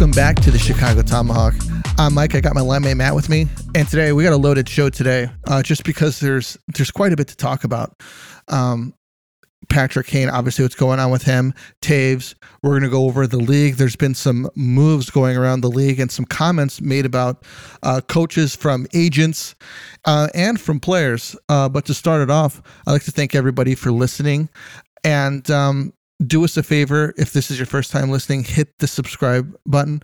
Welcome back to the Chicago Tomahawk. I'm Mike. I got my line mate Matt with me, and today we got a loaded show today, just because there's quite a bit to talk about. Patrick Kane, obviously, what's going on with him? Taves. We're going to go over the league. There's been some moves going around the league and some comments made about coaches from agents and from players. But to start it off, I'd like to thank everybody for listening, and do us a favor, if this is your first time listening, hit the subscribe button.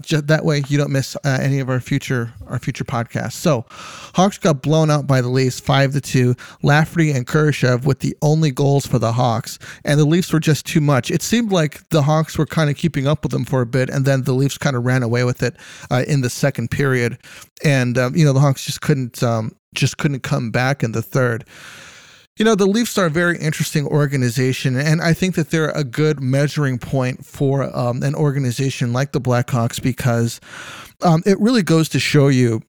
Just that way you don't miss any of our future podcasts. So, Hawks got blown out by the Leafs 5-2. Lafferty and Kucherov with the only goals for the Hawks, and the Leafs were just too much. It seemed like the Hawks were kind of keeping up with them for a bit, and then the Leafs kind of ran away with it in the second period, and the Hawks just couldn't come back in the third. You know, the Leafs are a very interesting organization, and I think that they're a good measuring point for an organization like the Blackhawks, because it really goes to show you,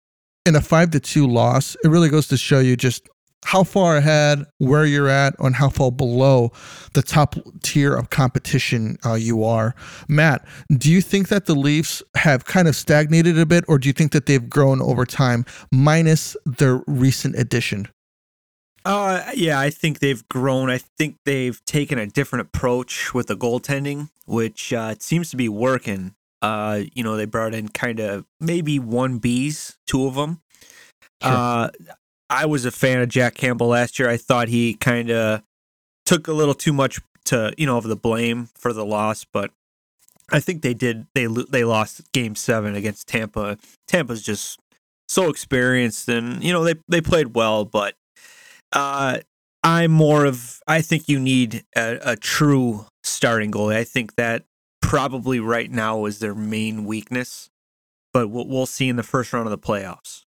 in a 5-2 loss, it really goes to show you just how far ahead, where you're at, and how far below the top tier of competition you are. Matt, do you think that the Leafs have kind of stagnated a bit, or do you think that they've grown over time, minus their recent addition? Yeah, I think they've grown. I think they've taken a different approach with the goaltending, which it seems to be working. They brought in kind of maybe 1Bs, two of them. Sure. I was a fan of Jack Campbell last year. I thought he kind of took a little too much of the blame for the loss, but I think they did. They lost Game 7 against Tampa. Tampa's just so experienced, and they played well, but. I think you need a true starting goalie. I think that probably right now is their main weakness, but we'll see in the first round of the playoffs.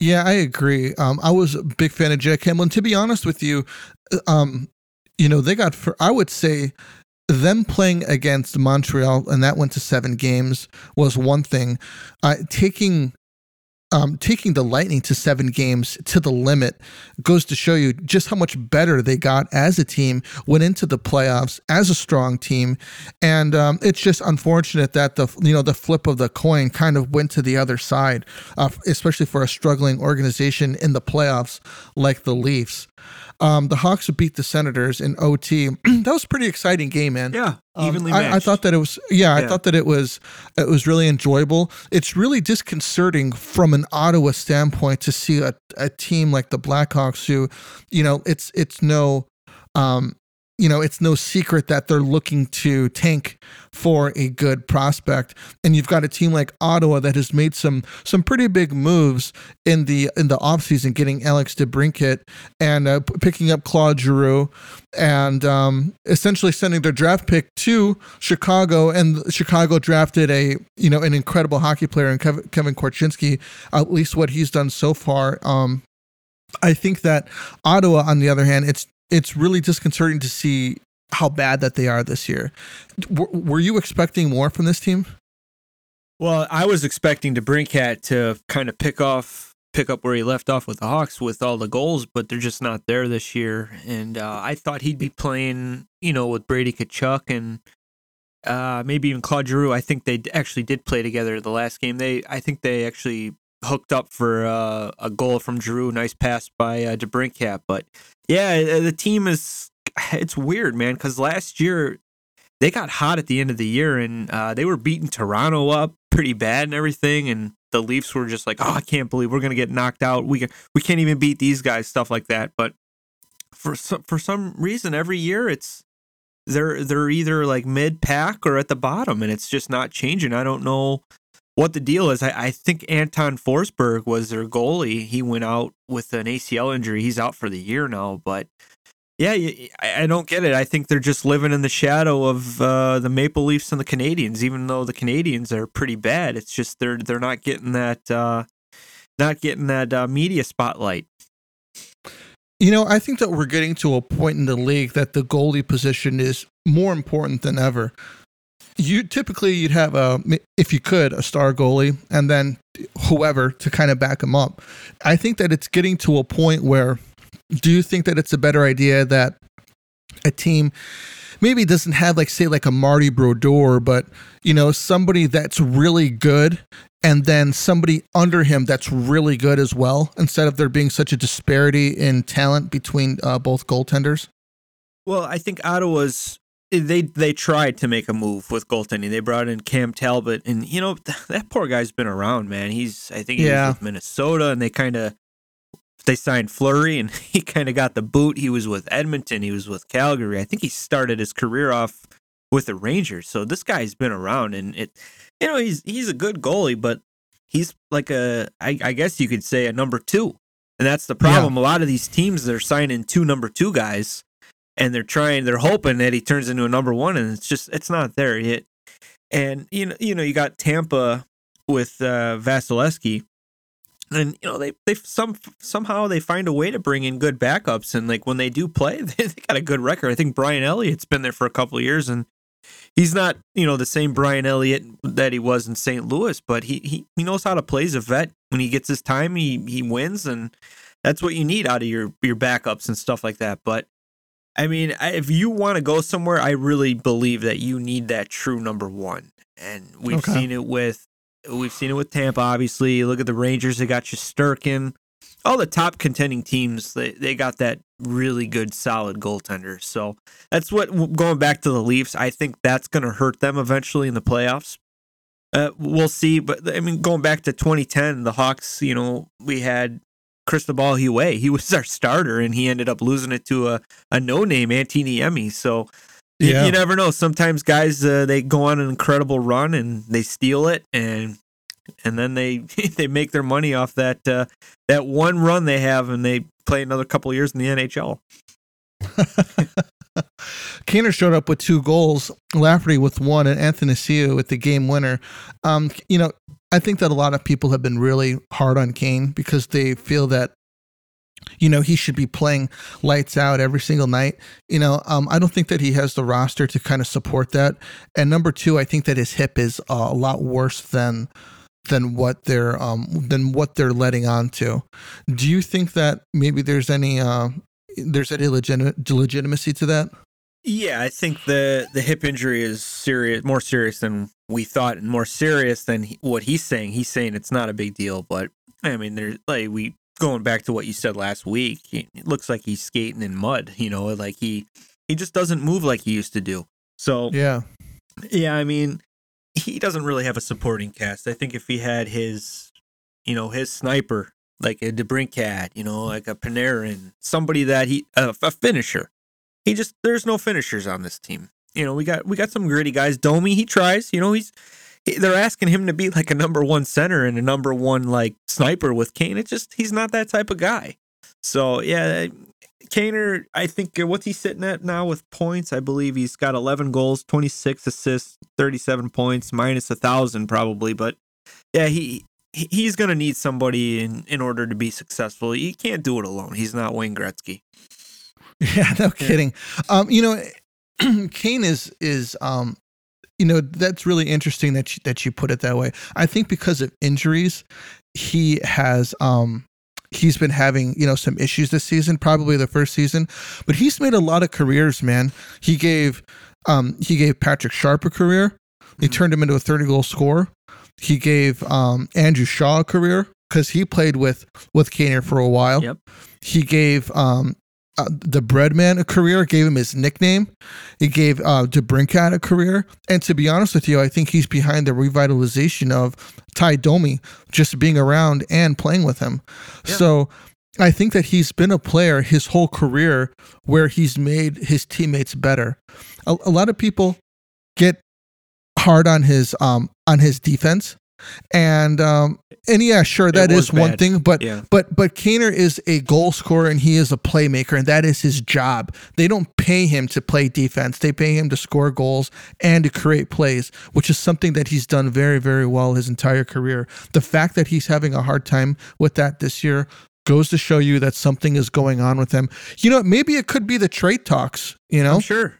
Yeah, I agree. I was a big fan of Jack Hamblin. To be honest with you, they got, I would say, them playing against Montreal, and that went to 7 games, was one thing. Taking the Lightning to 7 games to the limit goes to show you just how much better they got as a team, went into the playoffs as a strong team, and it's just unfortunate that the flip of the coin kind of went to the other side, especially for a struggling organization in the playoffs like the Leafs. The Hawks beat the Senators in OT. That was a pretty exciting game, man. Yeah, evenly matched. I thought that it was. Yeah, I thought that it was really enjoyable. It's really disconcerting from an Ottawa standpoint to see a team like the Blackhawks, who, it's no secret that they're looking to tank for a good prospect, and you've got a team like Ottawa that has made some pretty big moves in the offseason, getting Alex DeBrincat and picking up Claude Giroux, and essentially sending their draft pick to Chicago. And Chicago drafted an incredible hockey player in Kevin Korchinski. At least what he's done so far. I think that Ottawa, on the other hand, it's really disconcerting to see how bad that they are this year. Were you expecting more from this team? Well, I was expecting DeBrincat to kind of pick up where he left off with the Hawks with all the goals, but they're just not there this year. And I thought he'd be playing, with Brady Tkachuk and maybe even Claude Giroux. I think they actually did play together the last game. I think they actually hooked up for a goal from Giroux. Nice pass by DeBrincat. But yeah, the team it's weird, man, because last year they got hot at the end of the year, and they were beating Toronto up pretty bad and everything, and the Leafs were just like, oh, I can't believe we're going to get knocked out. We can't even beat these guys, stuff like that. But for some reason, every year it's they're either like mid-pack or at the bottom, and it's just not changing. I don't know what the deal is. I think Anton Forsberg was their goalie. He went out with an ACL injury. He's out for the year now. But yeah, I don't get it. I think they're just living in the shadow of the Maple Leafs and the Canadians. Even though the Canadians are pretty bad, it's just they're not getting that media spotlight. I think that we're getting to a point in the league that the goalie position is more important than ever. You'd have a star goalie and then whoever to kind of back him up. I think that it's getting to a point where, do you think that it's a better idea that a team maybe doesn't have like, say, like a Marty Brodeur, but, you know, somebody that's really good, and then somebody under him that's really good as well, instead of there being such a disparity in talent between both goaltenders? Well, I think Ottawa's, they tried to make a move with goaltending. They brought in Cam Talbot, and, you know, that poor guy's been around, man. I think he was with Minnesota, and they signed Fleury, and he kind of got the boot. He was with Edmonton. He was with Calgary. I think he started his career off with the Rangers. So this guy's been around, and he's a good goalie, but he's like I guess you could say a number two. And that's the problem. Yeah. A lot of these teams, they're signing two number two guys, and they're hoping that he turns into a number one, and it's not there yet. And, you know, you got Tampa with Vasilevsky. And, you know, somehow they find a way to bring in good backups. And, like, when they do play, they got a good record. I think Brian Elliott's been there for a couple of years, and he's not, you know, the same Brian Elliott that he was in St. Louis, but he knows how to play as a vet. When he gets his time, he wins, and that's what you need out of your backups and stuff like that. But, I mean, if you want to go somewhere, I really believe that you need that true number one. And We've seen it with Tampa, obviously. You look at the Rangers, they got Shesterkin. All the top contending teams, they got that really good, solid goaltender. So that's what, going back to the Leafs, I think that's going to hurt them eventually in the playoffs. We'll see. But, I mean, going back to 2010, the Hawks, you know, we had Cristobal Huey. He was our starter, and he ended up losing it to a no-name Antiniemi. So you never know. Sometimes guys, they go on an incredible run and they steal it, and then they make their money off that one run they have, and they play another couple of years in the NHL. Kaner showed up with 2 goals, Lafferty with 1, and Anthony Ciu with the game winner. You know, I think that a lot of people have been really hard on Kane because they feel that, you know, he should be playing lights out every single night. You know, I don't think that he has the roster to kind of support that. And number 2, I think that his hip is a lot worse than what they're letting on to. Do you think that maybe there's any legitimacy to that? Yeah, I think the hip injury is serious, more serious than we thought, and more serious than what he's saying. He's saying it's not a big deal, but I mean, going back to what you said last week, it looks like he's skating in mud, you know, like he just doesn't move like he used to do. So, yeah, I mean, he doesn't really have a supporting cast. I think if he had his sniper, like a DeBrincat, you know, like a Panarin, somebody that a finisher, there's no finishers on this team. You know, we got some gritty guys. Domi, he tries, you know, they're asking him to be like a number one center and a number one like sniper with Kane. It's just, he's not that type of guy. So yeah, Kaner, I think what's he sitting at now with points? I believe he's got 11 goals, 26 assists, 37 points, minus 1,000 probably. But yeah, he's going to need somebody in order to be successful. He can't do it alone. He's not Wayne Gretzky. Yeah, no kidding. You know, Kane is you know, that's really interesting that you put it that way. I think because of injuries, he has he's been having, you know, some issues this season, probably the first season, but he's made a lot of careers, man. He gave Patrick Sharp a career. He turned him into a 30-goal scorer. He gave Andrew Shaw a career because he played with Kaner for a while. Yep. He gave the Breadman a career, gave him his nickname. He gave DeBrincat a career. And to be honest with you, I think he's behind the revitalization of Ty Domi just being around and playing with him. Yeah. So I think that he's been a player his whole career where he's made his teammates better. A lot of people get hard on his defense. And yeah, sure, that is one thing, but Kaner is a goal scorer and he is a playmaker, and that is his job. They don't pay him to play defense. They pay him to score goals and to create plays, which is something that he's done very, very well his entire career. The fact that he's having a hard time with that this year goes to show you that something is going on with him. You know, maybe it could be the trade talks, you know? I'm sure.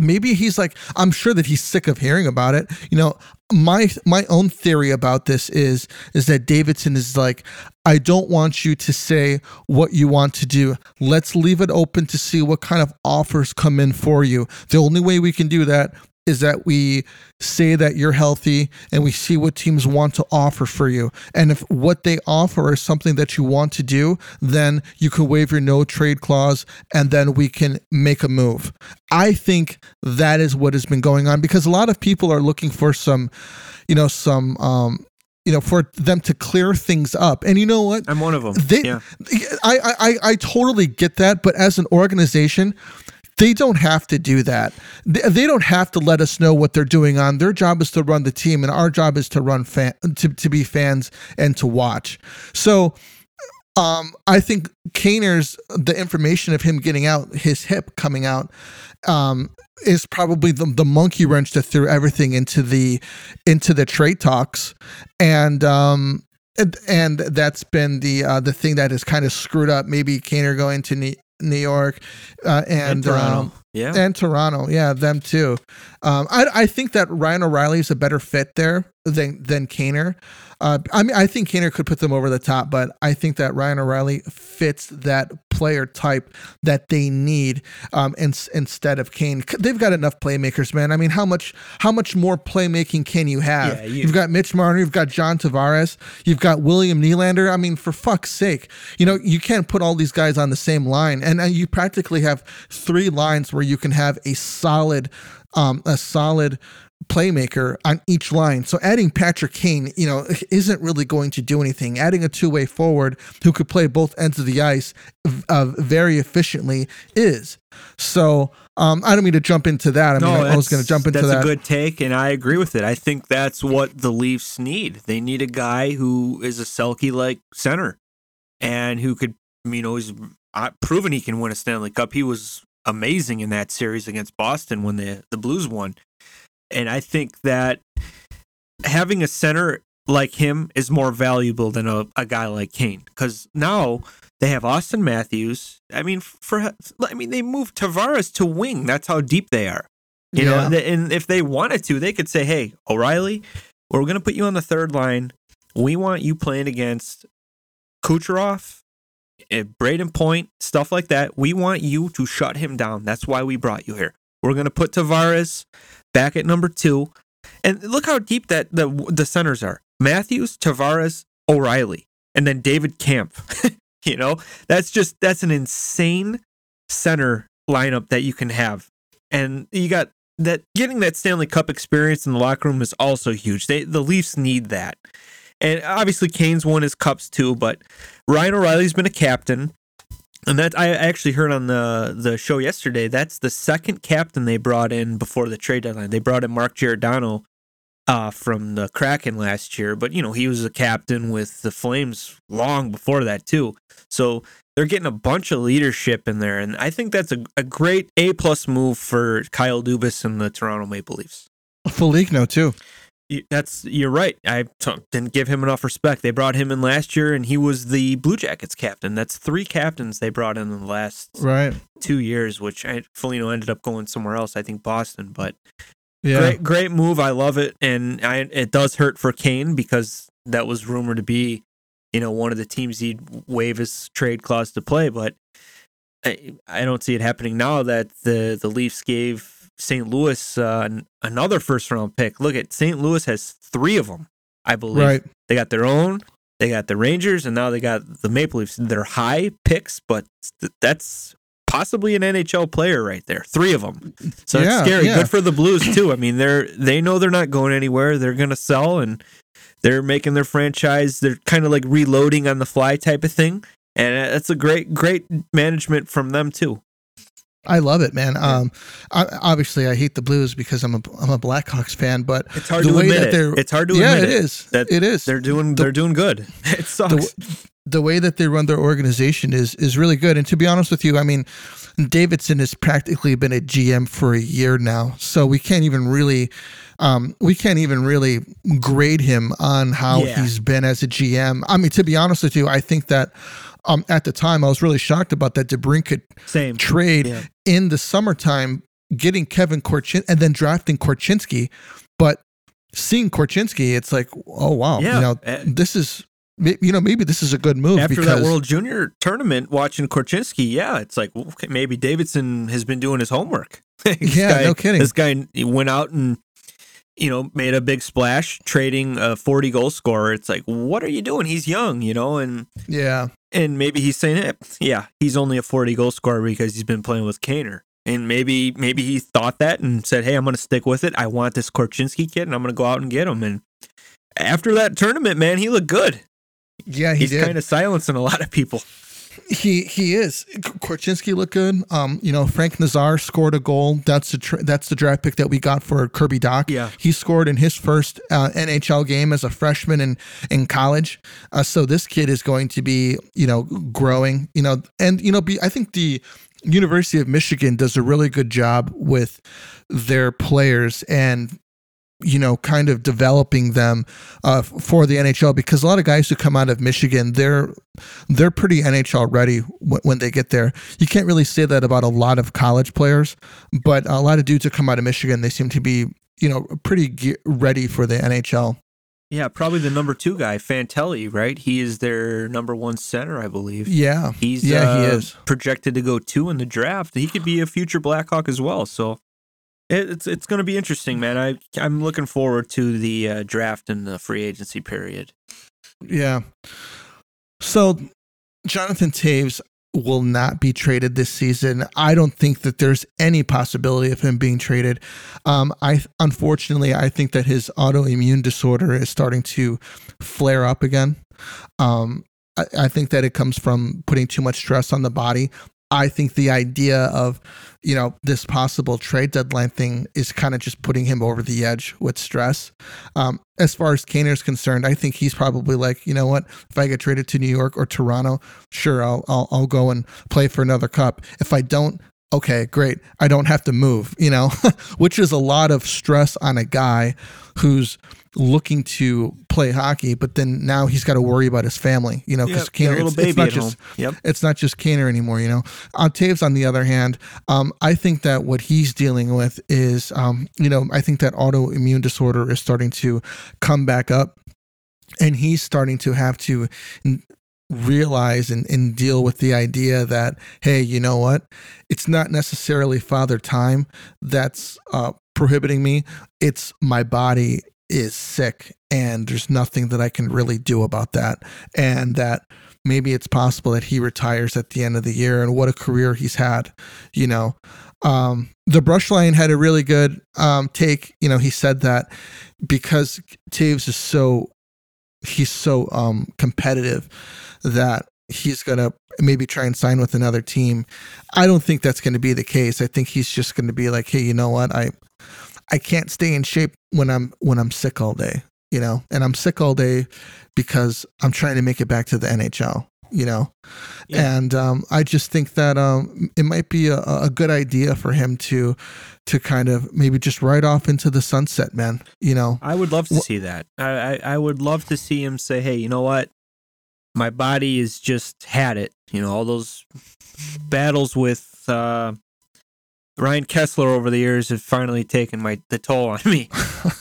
Maybe he's like, I'm sure that he's sick of hearing about it. You know, my own theory about this is that Davidson is like, I don't want you to say what you want to do. Let's leave it open to see what kind of offers come in for you. The only way we can do that is that we say that you're healthy and we see what teams want to offer for you. And if what they offer is something that you want to do, then you can waive your no trade clause and then we can make a move. I think that is what has been going on, because a lot of people are looking for some for them to clear things up. And you know what? I'm one of them. I totally get that. But as an organization, they don't have to do that. They don't have to let us know what they're doing on. Their job is to run the team, and our job is to be fans and to watch. So I think Kaner's, the information of him getting out, his hip coming out, is probably the monkey wrench that threw everything into the trade talks. And that's been the thing that has kind of screwed up. Maybe Kaner going to New York and Toronto. Them too. I think that Ryan O'Reilly is a better fit there than Kaner. I think Kaner could put them over the top, but I think that Ryan O'Reilly fits that player type that they need instead of Kane. They've got enough playmakers, man. I mean, how much more playmaking can you have? Yeah, you've got Mitch Marner, you've got John Tavares, you've got William Nylander. I mean, for fuck's sake, you can't put all these guys on the same line, and you practically have three lines where you can have a solid playmaker on each line. So adding Patrick Kane, isn't really going to do anything. Adding a two-way forward who could play both ends of the ice very efficiently is. So I don't mean to jump into that. I was going to jump into that. That's a good take, and I agree with it. I think that's what the Leafs need. They need a guy who is a Selke-like center and who could, he's proven he can win a Stanley Cup. He was amazing in that series against Boston when the Blues won. And I think that having a center like him is more valuable than a guy like Kane, because now they have Auston Matthews. They moved Tavares to wing. That's how deep they are, you know. And if they wanted to, they could say, "Hey, O'Reilly, we're going to put you on the third line. We want you playing against Kucherov, Braden Point, stuff like that. We want you to shut him down. That's why we brought you here. We're going to put Tavares back at number two." And look how deep that the centers are. Matthews, Tavares, O'Reilly, and then David Camp. That's an insane center lineup that you can have. And you got that, getting that Stanley Cup experience in the locker room is also huge. The Leafs need that. And obviously Kane's won his cups too, but Ryan O'Reilly's been a captain. And that I actually heard on the show yesterday, that's the second captain they brought in before the trade deadline. They brought in Mark Giordano from the Kraken last year, but he was a captain with the Flames long before that too. So they're getting a bunch of leadership in there, and I think that's a great A+ move for Kyle Dubas and the Toronto Maple Leafs. Foligno too. You're right. I didn't give him enough respect. They brought him in last year, and he was the Blue Jackets captain. That's three captains they brought in the last 2 years, which Foligno ended up going somewhere else, I think Boston. But great move. I love it. And it does hurt for Kane, because that was rumored to be one of the teams he'd waive his trade clause to play. But I don't see it happening now that the Leafs gave St. Louis another first-round pick. Look at St. Louis has three of them, I believe. Right. They got their own, they got the Rangers, and now they got the Maple Leafs. They're high picks, but that's possibly an NHL player right there. Three of them. So it's scary. Yeah. Good for the Blues, too. I mean, they know they're not going anywhere. They're going to sell, and they're making their franchise. They're kind of like reloading on the fly type of thing, and that's a great management from them, too. I love it, man. Obviously, I hate the Blues because I'm a Blackhawks fan, but it's hard to admit it. It's hard to admit it. Yeah, it is. It is. They're doing good. It sucks. The way that they run their organization is really good. And to be honest with you, I mean, Davidson has practically been a GM for a year now, so we can't even really grade him on how he's been as a GM. I mean, to be honest with you, I think that at the time I was really shocked about that DeBrincat trade in the summertime, getting Kevin Korchinski and then drafting Korchinski, but seeing Korchinski, it's like, oh wow, this is you know, maybe this is a good move. After that World Junior tournament, watching Korchinski, yeah, it's like, okay, maybe Davidson has been doing his homework. No kidding. This guy went out and, you know, made a big splash, trading a 40-goal scorer. It's like, what are you doing? He's young, you know, and yeah, and maybe he's saying, hey, yeah, he's only a 40-goal scorer because he's been playing with Kaner. And maybe he thought that and said, hey, I'm going to stick with it. I want this Korchinski kid, and I'm going to go out and get him. And after that tournament, man, he looked good. Yeah, he's kind of silencing a lot of people. He is. Korchinski looked good. You know, Frank Nazar scored a goal. That's the draft pick that we got for Kirby Doc. Yeah. He scored in his first NHL game as a freshman in college. So this kid is going to be, you know, growing, you know, and, you know, I think the University of Michigan does a really good job with their players and, you know, kind of developing them for the NHL, because a lot of guys who come out of Michigan, they're pretty NHL ready when they get there. You can't really say that about a lot of college players, but a lot of dudes who come out of Michigan, they seem to be, you know, pretty ready for the NHL. Yeah, probably the number two guy, Fantelli, right? He is their number one center, I believe. Yeah, he is projected to go 2 in the draft. He could be a future Blackhawk as well. So it's going to be interesting, man. I'm looking forward to the draft and the free agency period. Yeah. So Jonathan Toews will not be traded this season. I don't think that there's any possibility of him being traded. I think that his autoimmune disorder is starting to flare up again. I think that it comes from putting too much stress on the body. I think the idea of, you know, this possible trade deadline thing is kind of just putting him over the edge with stress. As far as Kaner's concerned, I think he's probably like, you know what, if I get traded to New York or Toronto, sure, I'll go and play for another cup. If I don't, okay, great, I don't have to move, you know, which is a lot of stress on a guy who's looking to play hockey, but then now he's got to worry about his family, you know, because it's not just Kaner anymore, you know. Taves, on the other hand, I think that what he's dealing with is, you know, I think that autoimmune disorder is starting to come back up, and he's starting to have to realize and deal with the idea that, hey, you know what, it's not necessarily Father Time that's prohibiting me, it's my body is sick and there's nothing that I can really do about that, and that maybe it's possible that he retires at the end of the year. And what a career he's had, you know. The Brushline had a really good take, you know. He said that because Taves is so competitive that he's going to maybe try and sign with another team. I don't think that's going to be the case. I think he's just going to be like, hey, you know what, I can't stay in shape when I'm sick all day, you know, and I'm sick all day because I'm trying to make it back to the NHL, you know. Yeah. And I just think that it might be a good idea for him to kind of maybe just ride off into the sunset, man, you know. I would love to see that. I would love to see him say, hey, you know what, my body is just had it, you know, all those battles with Ryan Kesler over the years have finally taken the toll on me,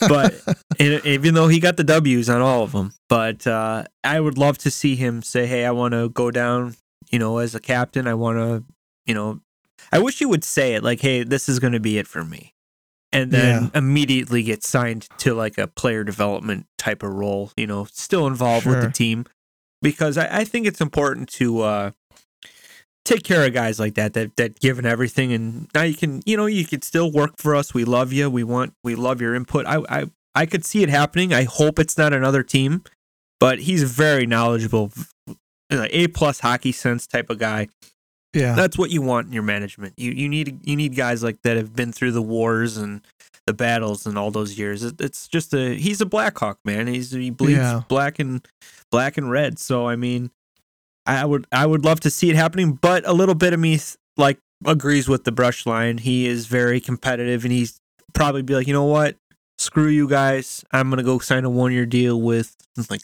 but and even though he got the W's on all of them, but I would love to see him say, "Hey, I want to go down, you know, as a captain. I want to, you know, I wish he would say it like, hey, this is going to be it for me," and then immediately get signed to like a player development type of role, you know, still involved with the team, because I think it's important to take care of guys like that given everything, and now you can still work for us. We love you. We love your input. I could see it happening. I hope it's not another team, but he's very knowledgeable, A+ hockey sense type of guy. Yeah, that's what you want in your management. You need guys like that have been through the wars and the battles and all those years. It's just he's a Blackhawk, man. He bleeds black and red. So I mean, I would love to see it happening, but a little bit of me like agrees with the Brush Line. He is very competitive, and he's probably be like, you know what, screw you guys, I'm gonna go sign a 1-year deal with like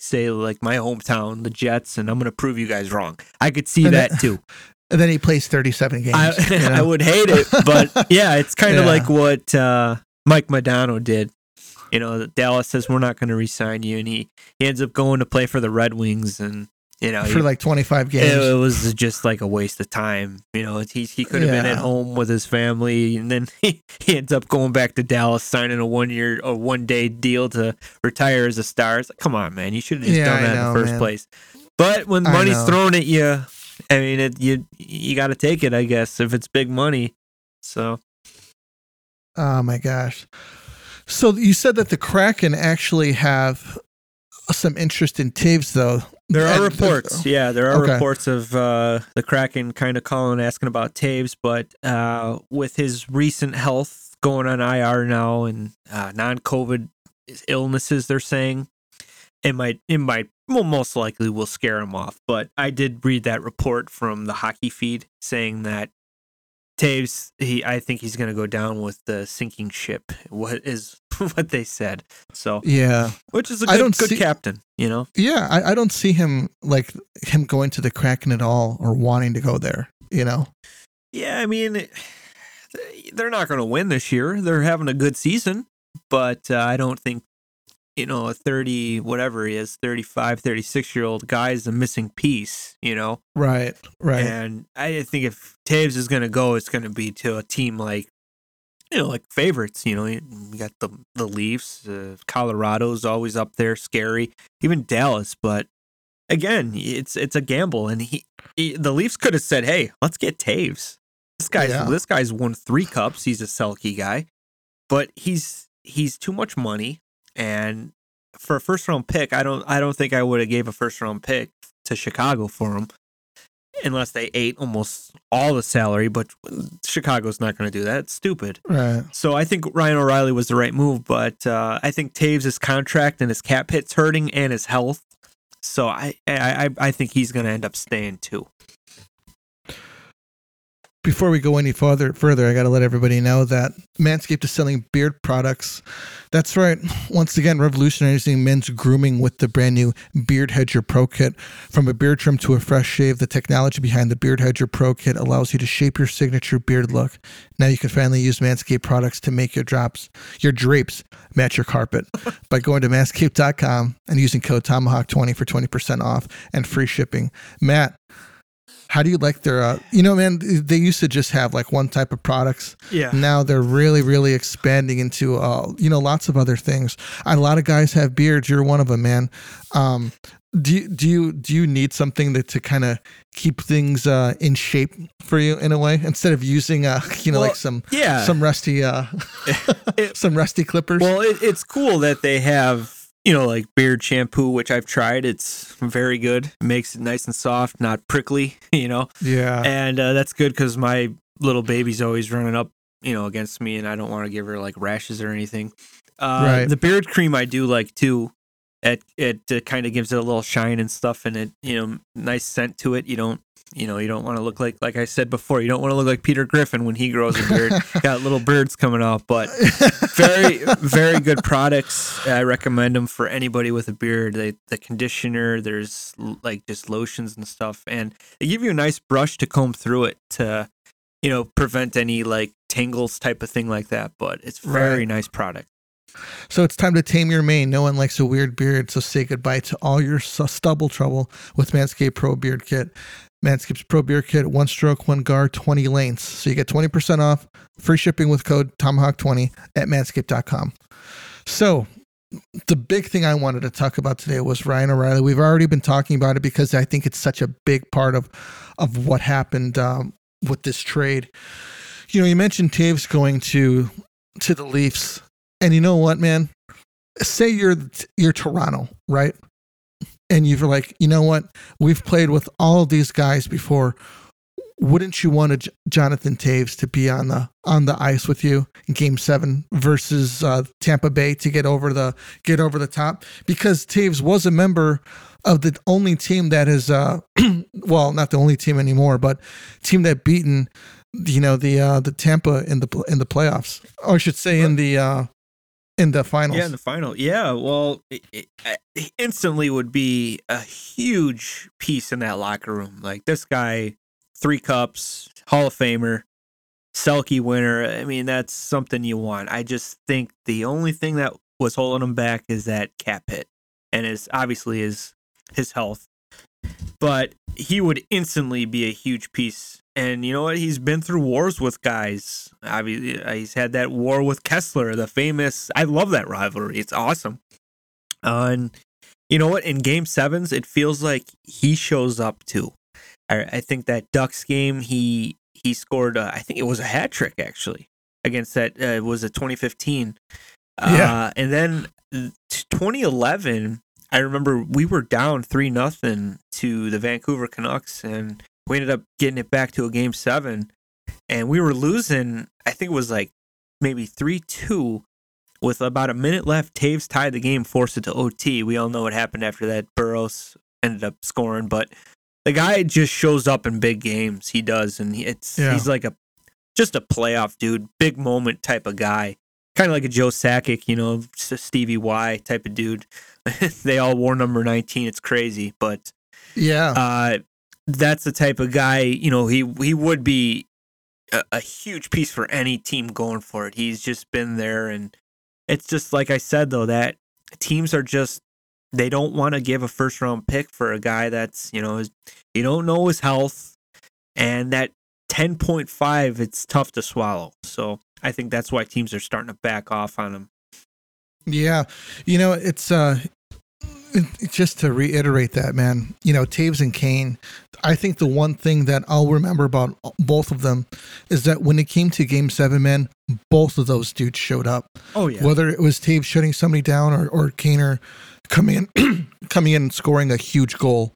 my hometown, the Jets, and I'm gonna prove you guys wrong. I could see that too. And then he plays 37 games. You know? I would hate it, but yeah, it's kind of like what Mike Modano did you know, Dallas says, we're not going to re-sign you. And he ends up going to play for the Red Wings and, you know, for like 25 games. It was just like a waste of time. You know, he could have been at home with his family, and then he ends up going back to Dallas, signing a one-day deal to retire as a star. It's like, come on, man, you should have just done that in the first place. But when money's thrown at you, I mean, you got to take it, I guess, if it's big money. So, oh my gosh! So you said that the Kraken actually have some interest in Taves, though. There are reports. Yeah, there are reports of the Kraken kind of calling and asking about Taves, but with his recent health going on IR now and non-COVID illnesses, they're saying it might most likely will scare him off. But I did read that report from the hockey feed saying that Taves, I think he's going to go down with the sinking ship. What they said. So yeah, which is a good captain, you know. Yeah, I don't see him going to the Kraken at all, or wanting to go there, you know. Yeah, I mean, they're not going to win this year. They're having a good season, but I don't think, you know, a 30 whatever he is, 35, 36-year-old guy is a missing piece, you know. Right. And I think if Taves is going to go, it's going to be to a team like, you know, like favorites, you know. You got the Leafs, Colorado's always up there, scary, even Dallas. But again, it's a gamble, and the Leafs could have said, hey, let's get Taves. This guy's won 3 cups. He's a Selke guy, but he's too much money, and for a first round pick, I don't think I would have gave a first round pick to Chicago for him. Unless they ate almost all the salary, but Chicago's not going to do that. It's stupid. Right. So I think Ryan O'Reilly was the right move, but I think Taves' contract and his cap hit's hurting, and his health. So I think he's going to end up staying too. Before we go any further, I got to let everybody know that Manscaped is selling beard products. That's right. Once again, revolutionizing men's grooming with the brand new Beard Hedger Pro Kit. From a beard trim to a fresh shave, the technology behind the Beard Hedger Pro Kit allows you to shape your signature beard look. Now you can finally use Manscaped products to make your drapes match your carpet by going to manscaped.com and using code Tomahawk20 for 20% off and free shipping. Matt, how do you like their, you know, man, they used to just have like one type of products. Yeah. Now they're really, really expanding into, you know, lots of other things. A lot of guys have beards. You're one of them, man. Do you need something to kind of keep things in shape for you in a way, instead of using, you know, some rusty, some rusty clippers? Well, it's cool that they have, you know, like beard shampoo, which I've tried. It's very good. It makes it nice and soft, not prickly, you know? Yeah. And that's good because my little baby's always running up, you know, against me, and I don't want to give her like rashes or anything. Right. The beard cream I do like too. It kind of gives it a little shine and stuff, and it, you know, nice scent to it. You don't want to look like I said before, you don't want to look like Peter Griffin when he grows a beard. Got little birds coming out, but very, very good products. I recommend them for anybody with a beard. The conditioner, there's like just lotions and stuff, and they give you a nice brush to comb through it to, you know, prevent any like tangles type of thing like that. But it's very nice product. So it's time to tame your mane. No one likes a weird beard, so say goodbye to all your stubble trouble with Manscaped Pro Beard Kit. Manscaped's Pro Beard Kit, one stroke, one guard, 20 lengths. So you get 20% off, free shipping with code Tomahawk20 at manscaped.com. So the big thing I wanted to talk about today was Ryan O'Reilly. We've already been talking about it because I think it's such a big part of what happened with this trade. You know, you mentioned Taves going to the Leafs. And you know what, man? Say you're Toronto, right? And you're like, you know what? We've played with all these guys before. Wouldn't you want Jonathan Toews to be on the ice with you in Game 7 versus Tampa Bay to get over the top? Because Toews was a member of the only team that is, well, not the only team anymore, but team that beaten, you know, the Tampa in the playoffs, or I should say in the finals. Yeah, in the final. Yeah, well, it instantly would be a huge piece in that locker room. Like, this guy, 3 cups, Hall of Famer, Selke winner. I mean, that's something you want. I just think the only thing that what's holding him back is that cap hit, and it's obviously his health. But he would instantly be a huge piece. And you know what? He's been through wars with guys. Obviously, he's had that war with Kessler, the famous. I love that rivalry. It's awesome. And you know what? In Game 7s, it feels like he shows up too. I think that Ducks game, he scored. I think it was a hat trick actually against that. It was a 2015. Yeah. And then 2011, I remember we were down 3-0 to the Vancouver Canucks, and we ended up getting it back to a Game 7, and we were losing. I think it was like maybe 3-2 with about a minute left. Taves tied the game, forced it to OT. We all know what happened after that. Burroughs ended up scoring, but the guy just shows up in big games. He does, and he's like just a playoff dude, big moment type of guy. Kind of like a Joe Sakic, you know, Stevie Y type of dude. They all wore number 19. It's crazy, but that's the type of guy. You know, he would be a huge piece for any team going for it. He's just been there, and it's just like I said though, that teams are just, they don't want to give a first round pick for a guy that's, you know, you don't know his health, and that 10.5, it's tough to swallow. So I think that's why teams are starting to back off on him. Yeah. You know, it's just to reiterate that, man, you know, Taves and Kane, I think the one thing that I'll remember about both of them is that when it came to Game 7, man, both of those dudes showed up. Oh, yeah. Whether it was Taves shutting somebody down or Kaner coming in and scoring a huge goal.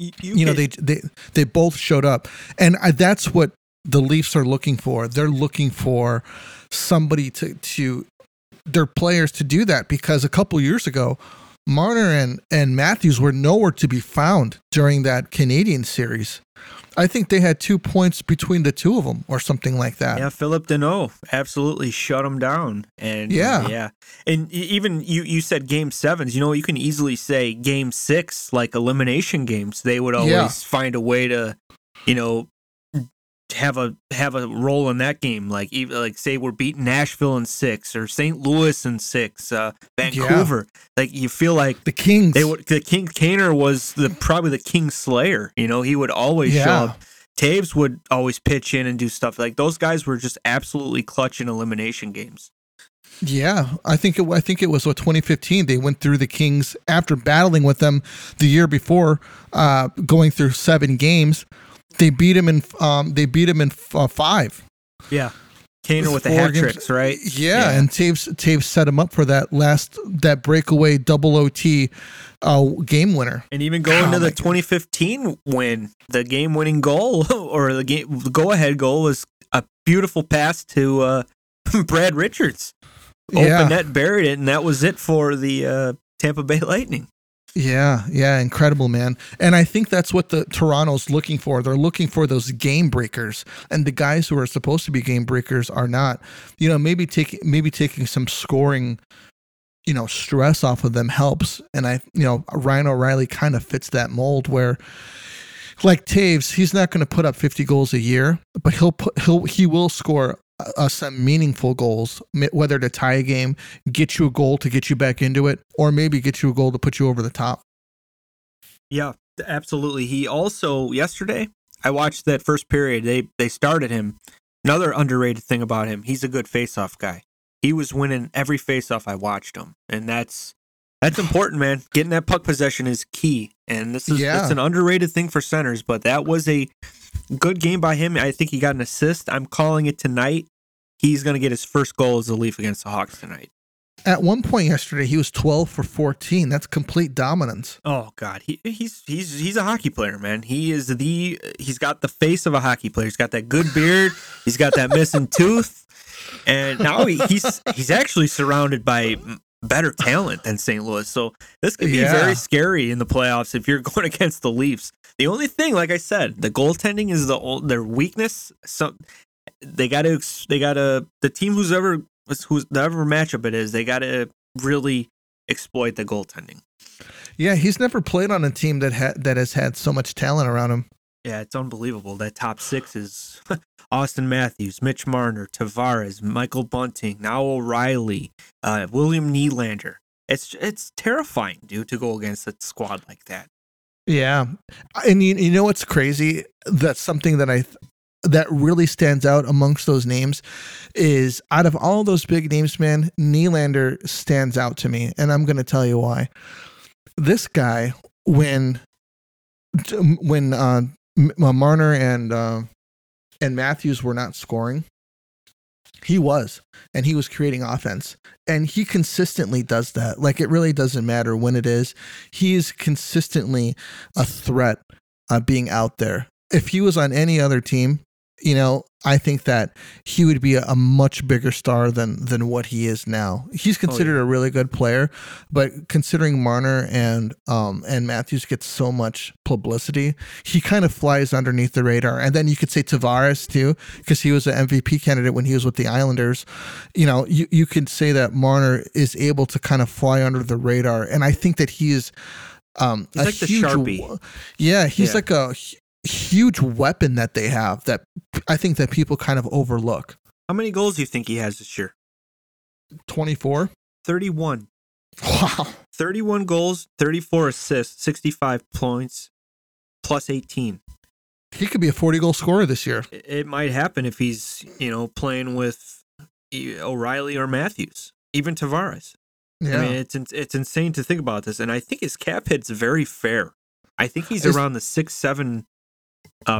You know, they both showed up. And that's what the Leafs are looking for. They're looking for somebody to their players to do that, because a couple years ago, Marner and Matthews were nowhere to be found during that Canadian series. I think they had 2 points between the two of them or something like that. Yeah, Philip Deneau absolutely shut them down. And yeah. And even you said Game 7s. You know, you can easily say Game 6, like elimination games. They would always find a way to, you know, have a role in that game, like say we're beating Nashville in 6 or St. Louis in 6, Vancouver. Yeah. Like you feel like the Kings. The King Kaner was probably the King Slayer. You know, he would always show up. Taves would always pitch in and do stuff. Like those guys were just absolutely clutch in elimination games. Yeah, I think it was 2015. They went through the Kings after battling with them the year before, going through 7 games. They beat him in. They beat him in 5. Yeah, Kaner with the hat tricks, right? Yeah, and Taves set him up for that breakaway double OT game winner. And even going to the 2015 win, the game-winning goal or the go-ahead goal was a beautiful pass to Brad Richards. Open net, buried it, and that was it for the Tampa Bay Lightning. Yeah, incredible, man. And I think that's what the Toronto's looking for. They're looking for those game breakers, and the guys who are supposed to be game breakers are not. You know, maybe taking some scoring, you know, stress off of them helps. And Ryan O'Reilly kind of fits that mold where, like Taves, he's not going to put up 50 goals a year, but he will score some meaningful goals, whether to tie a game, get you a goal to get you back into it, or maybe get you a goal to put you over the top. Yeah, absolutely. He also, yesterday, I watched that first period. They started him. Another underrated thing about him, he's a good faceoff guy. He was winning every faceoff I watched him, and that's important, man. Getting that puck possession is key, and this is it's an underrated thing for centers, but that was a good game by him. I think he got an assist. I'm calling it tonight. He's going to get his first goal as a Leaf against the Hawks tonight. At one point yesterday, he was 12 for 14. That's complete dominance. Oh God, he's a hockey player, man. He's got the face of a hockey player. He's got that good beard. He's got that missing tooth, and now he's actually surrounded by better talent than St. Louis. So this could be very scary in the playoffs if you're going against the Leafs. The only thing, like I said, the goaltending is their weakness. So they gotta the team whoever matchup it is, they gotta really exploit the goaltending. Yeah, he's never played on a team that has had so much talent around him. Yeah, it's unbelievable. That top 6 is Auston Matthews, Mitch Marner, Tavares, Michael Bunting, now O'Reilly, William Nylander. It's terrifying, dude, to go against a squad like that. Yeah. And you know what's crazy? That's something that that really stands out amongst those names is out of all those big names, man, Nylander stands out to me. And I'm going to tell you why. This guy, when Marner and Matthews were not scoring, he was creating offense, and he consistently does that. Like, it really doesn't matter when it is. He is consistently a threat being out there. If he was on any other team, I think that he would be a much bigger star than what he is now. He's considered a really good player, but considering Marner and Matthews gets so much publicity, he kind of flies underneath the radar. And then you could say Tavares too, because he was an MVP candidate when he was with the Islanders. You could say that Marner is able to kind of fly under the radar, and I think that he is he's like huge, the Sharpie. Yeah, he's like a huge weapon that they have that I think that people kind of overlook. How many goals do you think he has this year? 24? 31. Wow. 31 goals, 34 assists, 65 points, plus 18. He could be a 40-goal scorer this year. It might happen if he's, playing with O'Reilly or Matthews, even Tavares. Yeah. I mean, it's insane to think about this, and I think his cap hit's very fair. I think he's around the 6-7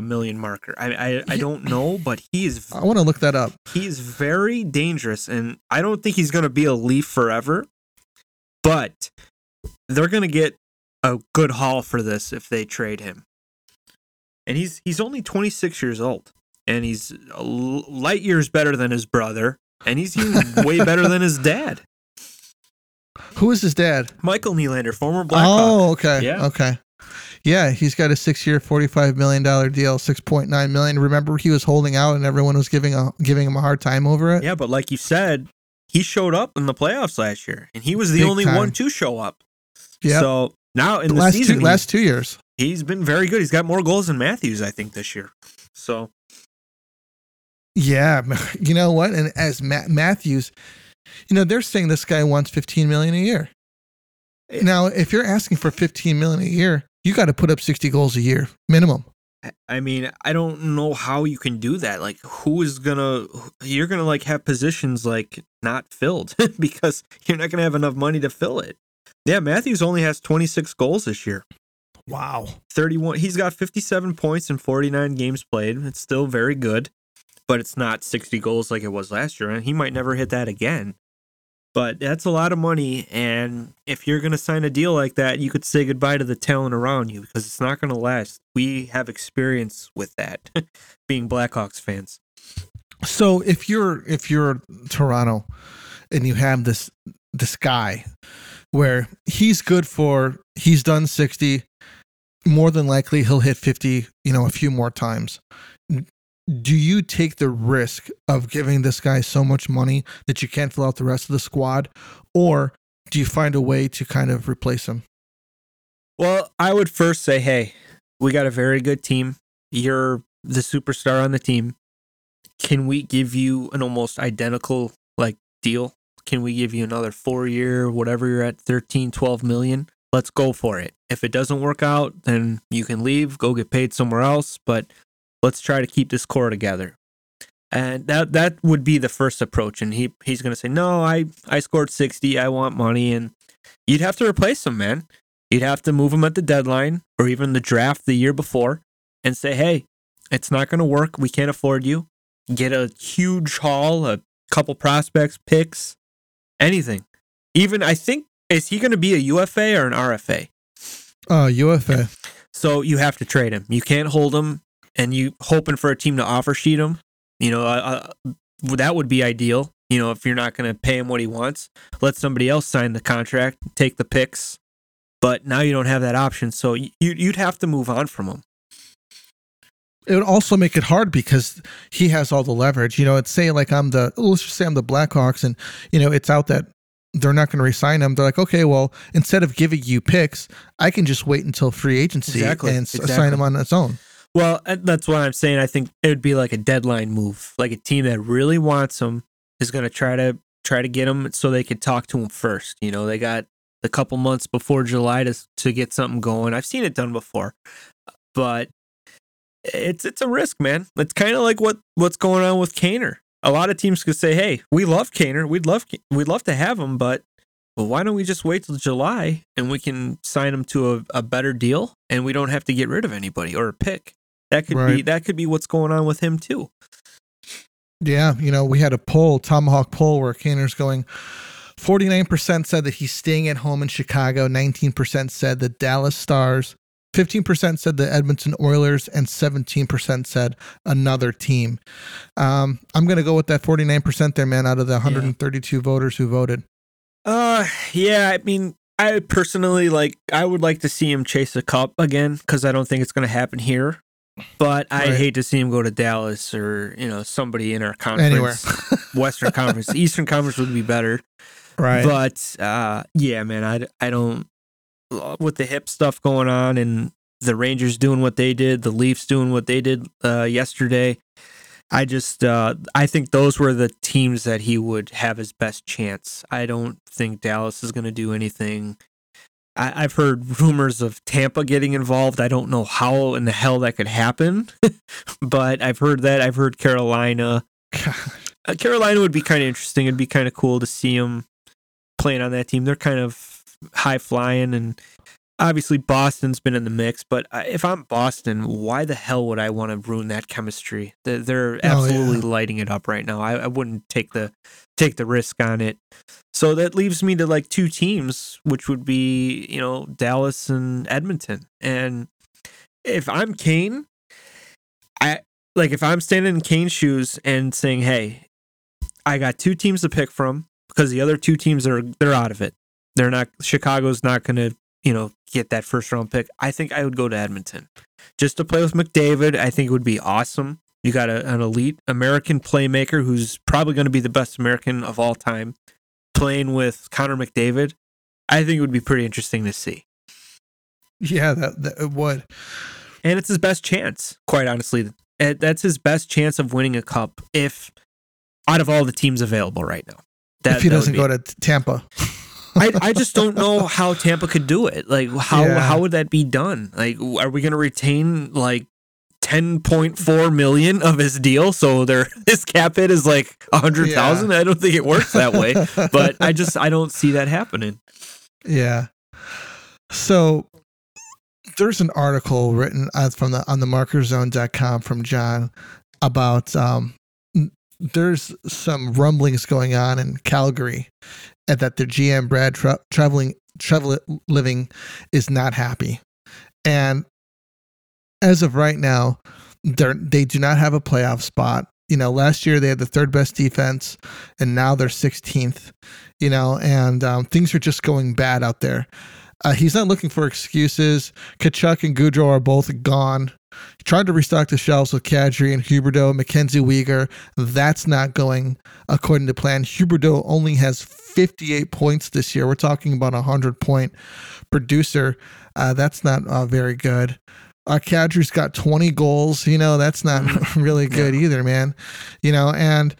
million marker. I don't know, but he is. I want to look that up. He is very dangerous, and I don't think he's going to be a Leaf forever. But they're going to get a good haul for this if they trade him. And he's only 26 years old, and he's light years better than his brother, and he's even way better than his dad. Who is his dad? Michael Nylander, former Blackhawk. Oh, okay. Yeah. Okay. Yeah, he's got a 6-year, $45 million deal, $6.9 million. Remember, he was holding out and everyone was giving him a hard time over it? Yeah, but like you said, he showed up in the playoffs last year, and he was the only one to show up. Yeah. So now in the season, last 2 years, he's been very good. He's got more goals than Matthews, I think, this year. So, yeah, you know what? And as Matthews, they're saying this guy wants $15 million a year. Yeah. Now, if you're asking for $15 million a year, you got to put up 60 goals a year minimum. I mean, I don't know how you can do that. Like, you're going to like have positions like not filled because you're not going to have enough money to fill it. Yeah. Matthews only has 26 goals this year. Wow. 31. He's got 57 points in 49 games played. It's still very good, but it's not 60 goals like it was last year. And he might never hit that again. But that's a lot of money, and if you're going to sign a deal like that, you could say goodbye to the talent around you because it's not going to last. We have experience with that, being Blackhawks fans. So if you're Toronto and you have this guy where he's done 60, more than likely he'll hit 50, a few more times. Do you take the risk of giving this guy so much money that you can't fill out the rest of the squad, or do you find a way to kind of replace him? Well, I would first say, hey, we got a very good team. You're the superstar on the team. Can we give you an almost identical deal? Can we give you another 4-year, whatever you're at, 13, 12 million? Let's go for it. If it doesn't work out, then you can leave, go get paid somewhere else. But let's try to keep this core together. And that would be the first approach. And he's going to say, no, I scored 60. I want money. And you'd have to replace him, man. You'd have to move him at the deadline or even the draft the year before and say, hey, it's not going to work. We can't afford you. Get a huge haul, a couple prospects, picks, anything. Even, I think, is he going to be a UFA or an RFA? UFA. So you have to trade him. You can't hold him. And you hoping for a team to offer sheet him, that would be ideal. If you're not going to pay him what he wants, let somebody else sign the contract, take the picks. But now you don't have that option, so you'd have to move on from him. It would also make it hard because he has all the leverage. It's saying like let's just say I'm the Blackhawks, and it's out that they're not going to resign him. They're like, okay, well, instead of giving you picks, I can just wait until free agency and sign him on its own. Well, that's what I'm saying. I think it would be like a deadline move. Like a team that really wants him is going to try to get him so they could talk to him first. You know, they got a couple months before July to get something going. I've seen it done before, but it's a risk, man. It's kind of like what's going on with Kaner. A lot of teams could say, "Hey, we love Kaner. We'd love to have him, but." Well, why don't we just wait till July and we can sign him to a better deal and we don't have to get rid of anybody or a pick? That could be what's going on with him too. Yeah, you know, we had a poll, Tomahawk poll, where Kaner's going 49% said that he's staying at home in Chicago, 19% said the Dallas Stars, 15% said the Edmonton Oilers, and 17% said another team. I'm gonna go with that 49% there, man, out of the 132 voters who voted. Yeah, I mean, I personally, I would like to see him chase a cup again, because I don't think it's going to happen here, but I'd hate to see him go to Dallas or, you know, somebody in our conference. Anywhere. Western Conference. Eastern Conference would be better. Right. But, yeah, man, I don't, with the hip stuff going on and the Rangers doing what they did, the Leafs doing what they did yesterday, I just, I think those were the teams that he would have his best chance. I don't think Dallas is going to do anything. I've heard rumors of Tampa getting involved. I don't know how in the hell that could happen, but I've heard that. I've heard Carolina. Carolina would be kind of interesting. It'd be kind of cool to see him playing on that team. They're kind of high flying, and obviously Boston's been in the mix, but if I'm Boston, why the hell would I want to ruin that chemistry? They're absolutely lighting it up right now. I wouldn't take the risk on it. So that leaves me to like two teams, which would be, you know, Dallas and Edmonton. And if I'm Kane, if I'm standing in Kane's shoes and saying, "Hey, I got two teams to pick from because the other two teams they're out of it. They're not. Chicago's not going to." You know, get that first round pick. I think I would go to Edmonton just to play with McDavid. I think it would be awesome. You got an elite American playmaker who's probably going to be the best American of all time playing with Connor McDavid. I think it would be pretty interesting to see. Yeah, that it would. And it's his best chance, quite honestly. That's his best chance of winning a cup if out of all the teams available right now. If he doesn't go to Tampa. I just don't know how Tampa could do it. Like, how would that be done? Like, are we going to retain, like, $10.4 million of his deal? So his cap hit is, like, $100,000? Yeah. I don't think it works that way. But I don't see that happening. Yeah. So there's an article written on the markerzone.com from John about there's some rumblings going on in Calgary and that the GM Brad Living is not happy. And as of right now, they do not have a playoff spot. You know, last year they had the third best defense and now they're 16th, you know, and things are just going bad out there. He's not looking for excuses. Tkachuk and Goudreau are both gone. He tried to restock the shelves with Kadri and Huberdeau, Mackenzie Weegar. That's not going according to plan. Huberdeau only has 58 points this year. We're talking about a 100-point producer. That's not very good. Kadri's got 20 goals. You know, that's not really good either, man. You know, and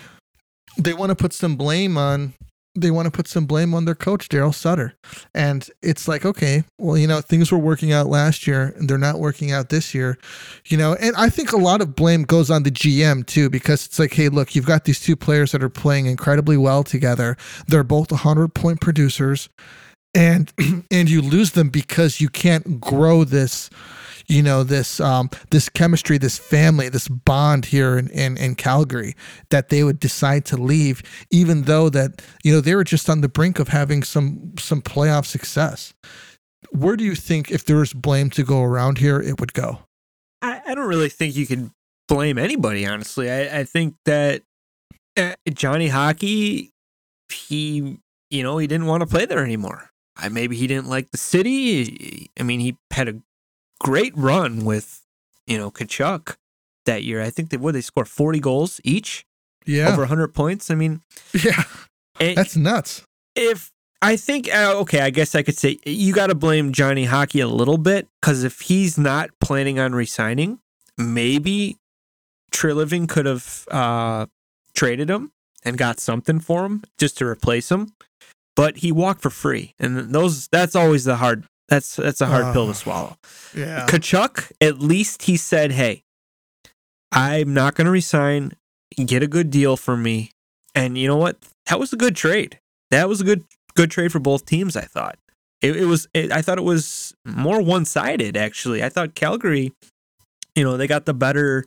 they want to put some blame on... They want to put some blame on their coach, Daryl Sutter. And it's like, okay, well, you know, things were working out last year and they're not working out this year, you know, and I think a lot of blame goes on the GM too, because it's like, hey, look, you've got these two players that are playing incredibly well together. They're both 100-point producers and you lose them because you can't grow this, you know, this chemistry, this family, this bond here in Calgary, that they would decide to leave, even though that, you know, they were just on the brink of having some playoff success. Where do you think, if there was blame to go around here, it would go? I don't really think you could blame anybody, honestly. I think that Johnny Hockey, you know, he didn't want to play there anymore. Maybe he didn't like the city. I mean, he had a great run with, you know, Tkachuk that year. I think they scored 40 goals each. Yeah. Over 100 points. I mean, yeah. That's nuts. I guess I could say you got to blame Johnny Hockey a little bit, because if he's not planning on resigning, maybe Treliving could have traded him and got something for him just to replace him, but he walked for free, and that's always the hard. That's a hard pill to swallow. Yeah. Kachuk, at least he said, "Hey, I'm not going to resign. Get a good deal for me." And you know what? That was a good trade. That was a good trade for both teams. I thought I thought it was more one-sided. Actually, I thought Calgary, they got the better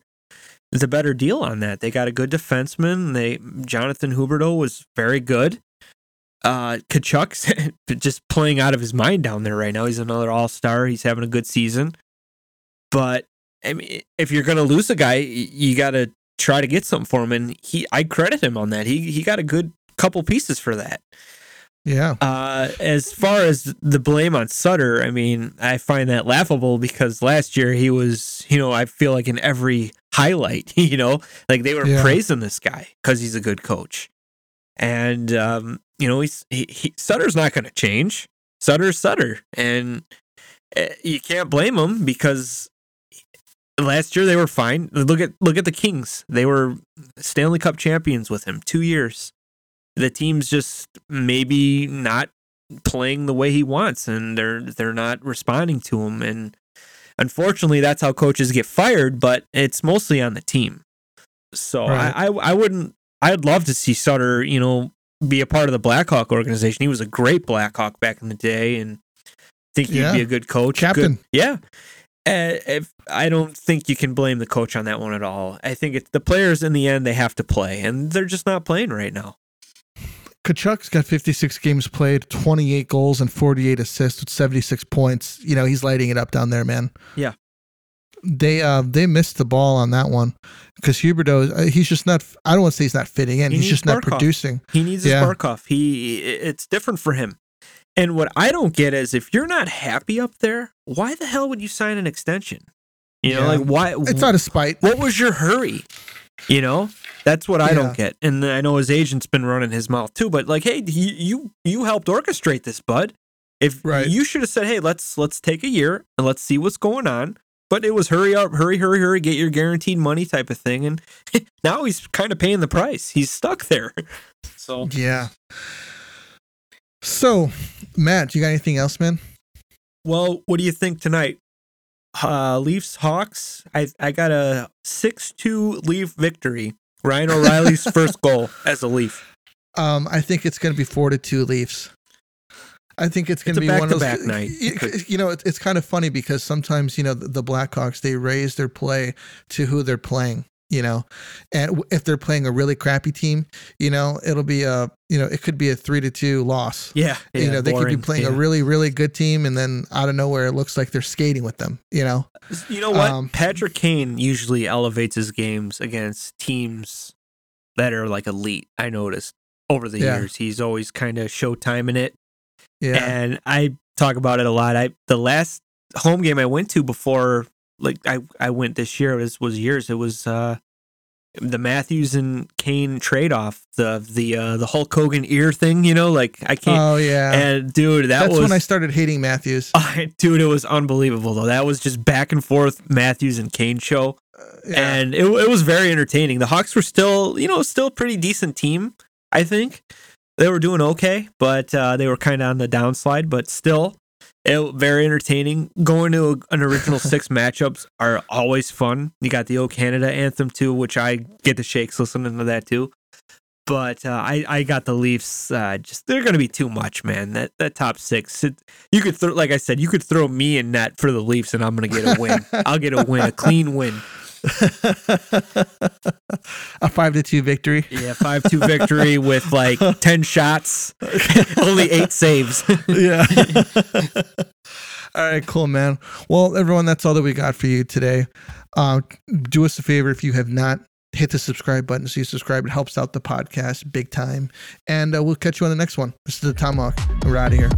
deal on that. They got a good defenseman. Jonathan Huberdeau was very good. Kachuk's just playing out of his mind down there right now. He's another all-star. He's having a good season. But I mean, if you're going to lose a guy, you got to try to get something for him. And I credit him on that. He got a good couple pieces for that. Yeah. As far as the blame on Sutter, I mean, I find that laughable because last year he was, I feel like in every highlight, like they were praising this guy because he's a good coach. And, Sutter's not going to change. Sutter's Sutter. And you can't blame him because last year they were fine. Look at the Kings. They were Stanley Cup champions with him 2 years. The team's just maybe not playing the way he wants, and they're not responding to him. And unfortunately, that's how coaches get fired, but it's mostly on the team. So right. I'd love to see Sutter, be a part of the Blackhawk organization. He was a great Blackhawk back in the day, and think he'd be a good coach. Captain. Good, yeah. I don't think you can blame the coach on that one at all. I think it's the players in the end, they have to play, and they're just not playing right now. Kachuk's got 56 games played, 28 goals and 48 assists with 76 points. He's lighting it up down there, man. Yeah. They missed the ball on that one because Huberdeau, he's just not, I don't want to say he's not fitting in. He's just not producing. He needs a spark off. It's different for him. And what I don't get is if you're not happy up there, why the hell would you sign an extension? Why? It's out of spite. What was your hurry? That's what I don't get. And I know his agent's been running his mouth too, but like, hey, you helped orchestrate this, bud. If you should have said, hey, let's take a year and let's see what's going on. But it was hurry up, hurry, get your guaranteed money type of thing. And now he's kind of paying the price. He's stuck there. So yeah. So, Matt, you got anything else, man? Well, what do you think tonight? Leafs, Hawks. I got a 6-2 Leaf victory. Ryan O'Reilly's first goal as a Leaf. I think it's going to be 4-2 Leafs. I think it's going to be one of those back night. It's kind of funny because sometimes, the Blackhawks, they raise their play to who they're playing, and if they're playing a really crappy team, it'll be it could be a 3-2 loss. Yeah they boring. Could be playing a really, really good team. And then out of nowhere, it looks like they're skating with them, what? Patrick Kane usually elevates his games against teams that are like elite. I noticed over the years, he's always kind of showtiming it. Yeah. And I talk about it a lot. The last home game I went to before, like I went this year, was years. It was the Matthews and Kane trade off, the Hulk Hogan ear thing, like I can't. Oh yeah. And dude, that's when I started hating Matthews. Dude, it was unbelievable though. That was just back and forth Matthews and Kane show, and it was very entertaining. The Hawks were still a pretty decent team, I think. They were doing okay, but they were kind of on the downslide. But still, very entertaining. Going to an original six matchups are always fun. You got the O Canada anthem too, which I get the shakes listening to that too. But I got the Leafs. Just they're going to be too much, man. That top six. You could throw, like I said, you could throw me in that for the Leafs, and I'm going to get a win. I'll get a win, a clean win. A 5-2 victory. Yeah, 5-2 victory with like 10 shots, only 8 saves. Yeah. All right, cool, man. Well, everyone, that's all that we got for you today. Do us a favor if you have not. Hit the subscribe button so you subscribe. It helps out the podcast big time. And we'll catch you on the next one. This is the Tomahawk. We're out of here.